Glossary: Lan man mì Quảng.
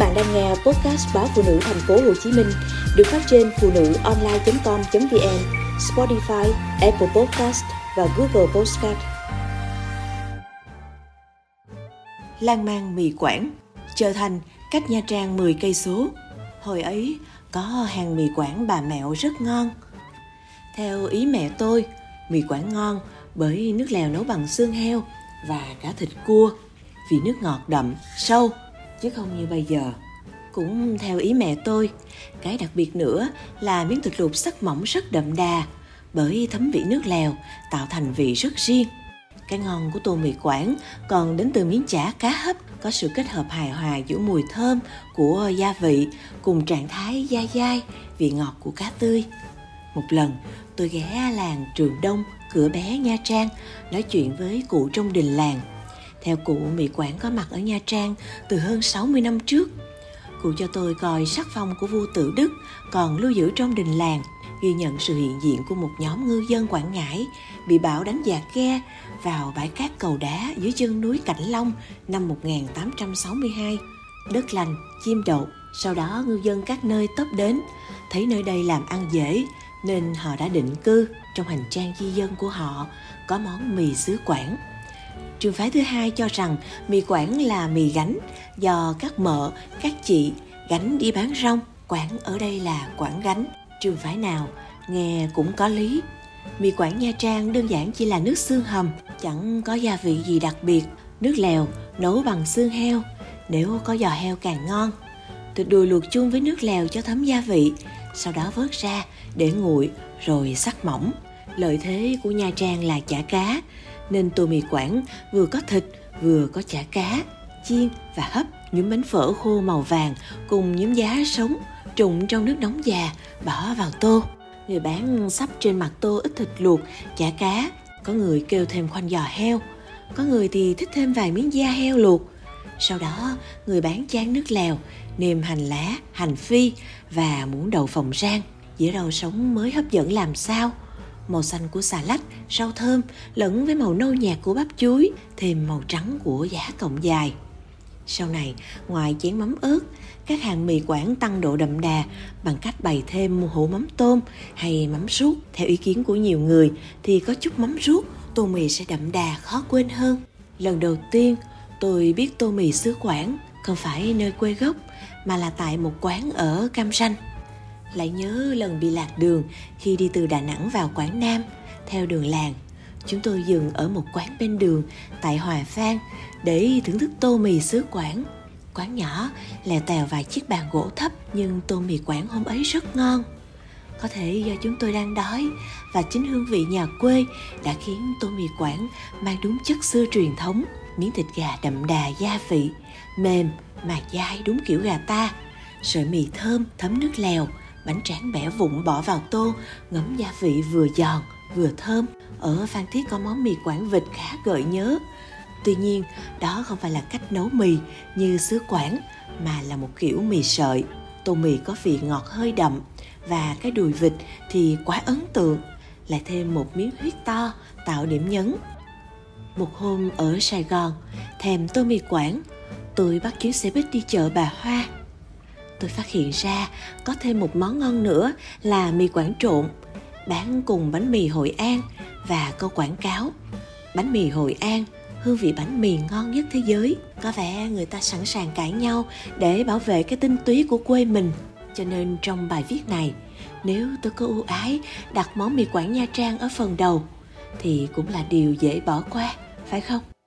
bạn đang nghe podcast báo phụ nữ thành phố Hồ Chí Minh được phát trên phụ nữ online.com.vn, Spotify, Apple Podcast và Google Podcast. Lan man mì Quảng, Chợ Thành, cách Nha Trang 10 cây số. Hồi ấy có hàng mì Quảng bà Mẹo rất ngon. Theo ý mẹ tôi, mì Quảng ngon bởi nước lèo nấu bằng xương heo và cả thịt cua, vì nước ngọt đậm, sâu, chứ không như bây giờ. Cũng theo ý mẹ tôi, cái đặc biệt nữa là miếng thịt luộc sắc mỏng rất đậm đà, bởi thấm vị nước lèo, tạo thành vị rất riêng. Cái ngon của tô mì Quảng còn đến từ miếng chả cá hấp, có sự kết hợp hài hòa giữa mùi thơm của gia vị cùng trạng thái dai dai, vị ngọt của cá tươi. Một lần, tôi ghé làng Trường Đông, Cửa Bé, Nha Trang, nói chuyện với cụ trong đình làng. Theo cụ, mì Quảng có mặt ở Nha Trang từ hơn 60 năm trước. Cụ cho tôi coi sắc phong của vua Tự Đức còn lưu giữ trong đình làng, ghi nhận sự hiện diện của một nhóm ngư dân Quảng Ngãi bị bão đánh dạt ghe vào bãi cát Cầu Đá dưới chân núi Cảnh Long năm 1862. Đất lành, chim đậu, sau đó ngư dân các nơi tấp đến, thấy nơi đây làm ăn dễ nên họ đã định cư. Trong hành trang di dân của họ có món mì xứ Quảng. Trường phái thứ hai cho rằng mì Quảng là mì gánh do các mợ, các chị gánh đi bán rong. Quảng ở đây là Quảng gánh. Trường phái nào nghe cũng có lý. Mì Quảng Nha Trang đơn giản chỉ là nước xương hầm, chẳng có gia vị gì đặc biệt. Nước lèo nấu bằng xương heo, nếu có giò heo càng ngon. Thịt đùi luộc chung với nước lèo cho thấm gia vị, sau đó vớt ra để nguội rồi sắc mỏng. Lợi thế của Nha Trang là chả cá, nên tô mì Quảng vừa có thịt vừa có chả cá, chiên và hấp. Nhúm bánh phở khô màu vàng cùng nhúm giá sống trụng trong nước nóng già bỏ vào tô. Người bán sắp trên mặt tô ít thịt luộc, chả cá, có người kêu thêm khoanh giò heo, có người thì thích thêm vài miếng da heo luộc. Sau đó người bán chan nước lèo, nêm hành lá, hành phi và muỗng đậu phộng rang. Dĩa rau sống mới hấp dẫn làm sao. Màu xanh của xà lách, rau thơm lẫn với màu nâu nhạt của bắp chuối, thêm màu trắng của giá cọng dài. Sau này, ngoài chén mắm ớt, các hàng mì Quảng tăng độ đậm đà bằng cách bày thêm hũ mắm tôm hay mắm ruốc. Theo ý kiến của nhiều người thì có chút mắm ruốc, tô mì sẽ đậm đà khó quên hơn. Lần đầu tiên, tôi biết tô mì xứ Quảng không phải nơi quê gốc mà là tại một quán ở Cam Ranh. Lại nhớ lần bị lạc đường khi đi từ Đà Nẵng vào Quảng Nam, theo đường làng. Chúng tôi dừng ở một quán bên đường tại Hòa Vang để thưởng thức tô mì xứ Quảng. Quán nhỏ, lèo tèo vài chiếc bàn gỗ thấp, nhưng tô mì Quảng hôm ấy rất ngon. Có thể do chúng tôi đang đói và chính hương vị nhà quê đã khiến tô mì Quảng mang đúng chất xưa truyền thống. Miếng thịt gà đậm đà gia vị, mềm mà dai đúng kiểu gà ta. Sợi mì thơm thấm nước lèo, bánh tráng bẻ vụn bỏ vào tô, ngấm gia vị vừa giòn vừa thơm. Ở Phan Thiết có món mì Quảng vịt khá gợi nhớ. Tuy nhiên, đó không phải là cách nấu mì như xứ Quảng, mà là một kiểu mì sợi. Tô mì có vị ngọt hơi đậm và cái đùi vịt thì quá ấn tượng. Lại thêm một miếng huyết to tạo điểm nhấn. Một hôm ở Sài Gòn, thèm tô mì Quảng, tôi bắt chuyến xe buýt đi chợ Bà Hoa. Tôi phát hiện ra có thêm một món ngon nữa là mì Quảng trộn, bán cùng bánh mì Hội An và câu quảng cáo. Bánh mì Hội An, hương vị bánh mì ngon nhất thế giới. Có vẻ người ta sẵn sàng cãi nhau để bảo vệ cái tinh túy của quê mình. Cho nên trong bài viết này, nếu tôi có ưu ái đặt món mì Quảng Nha Trang ở phần đầu, thì cũng là điều dễ bỏ qua, phải không?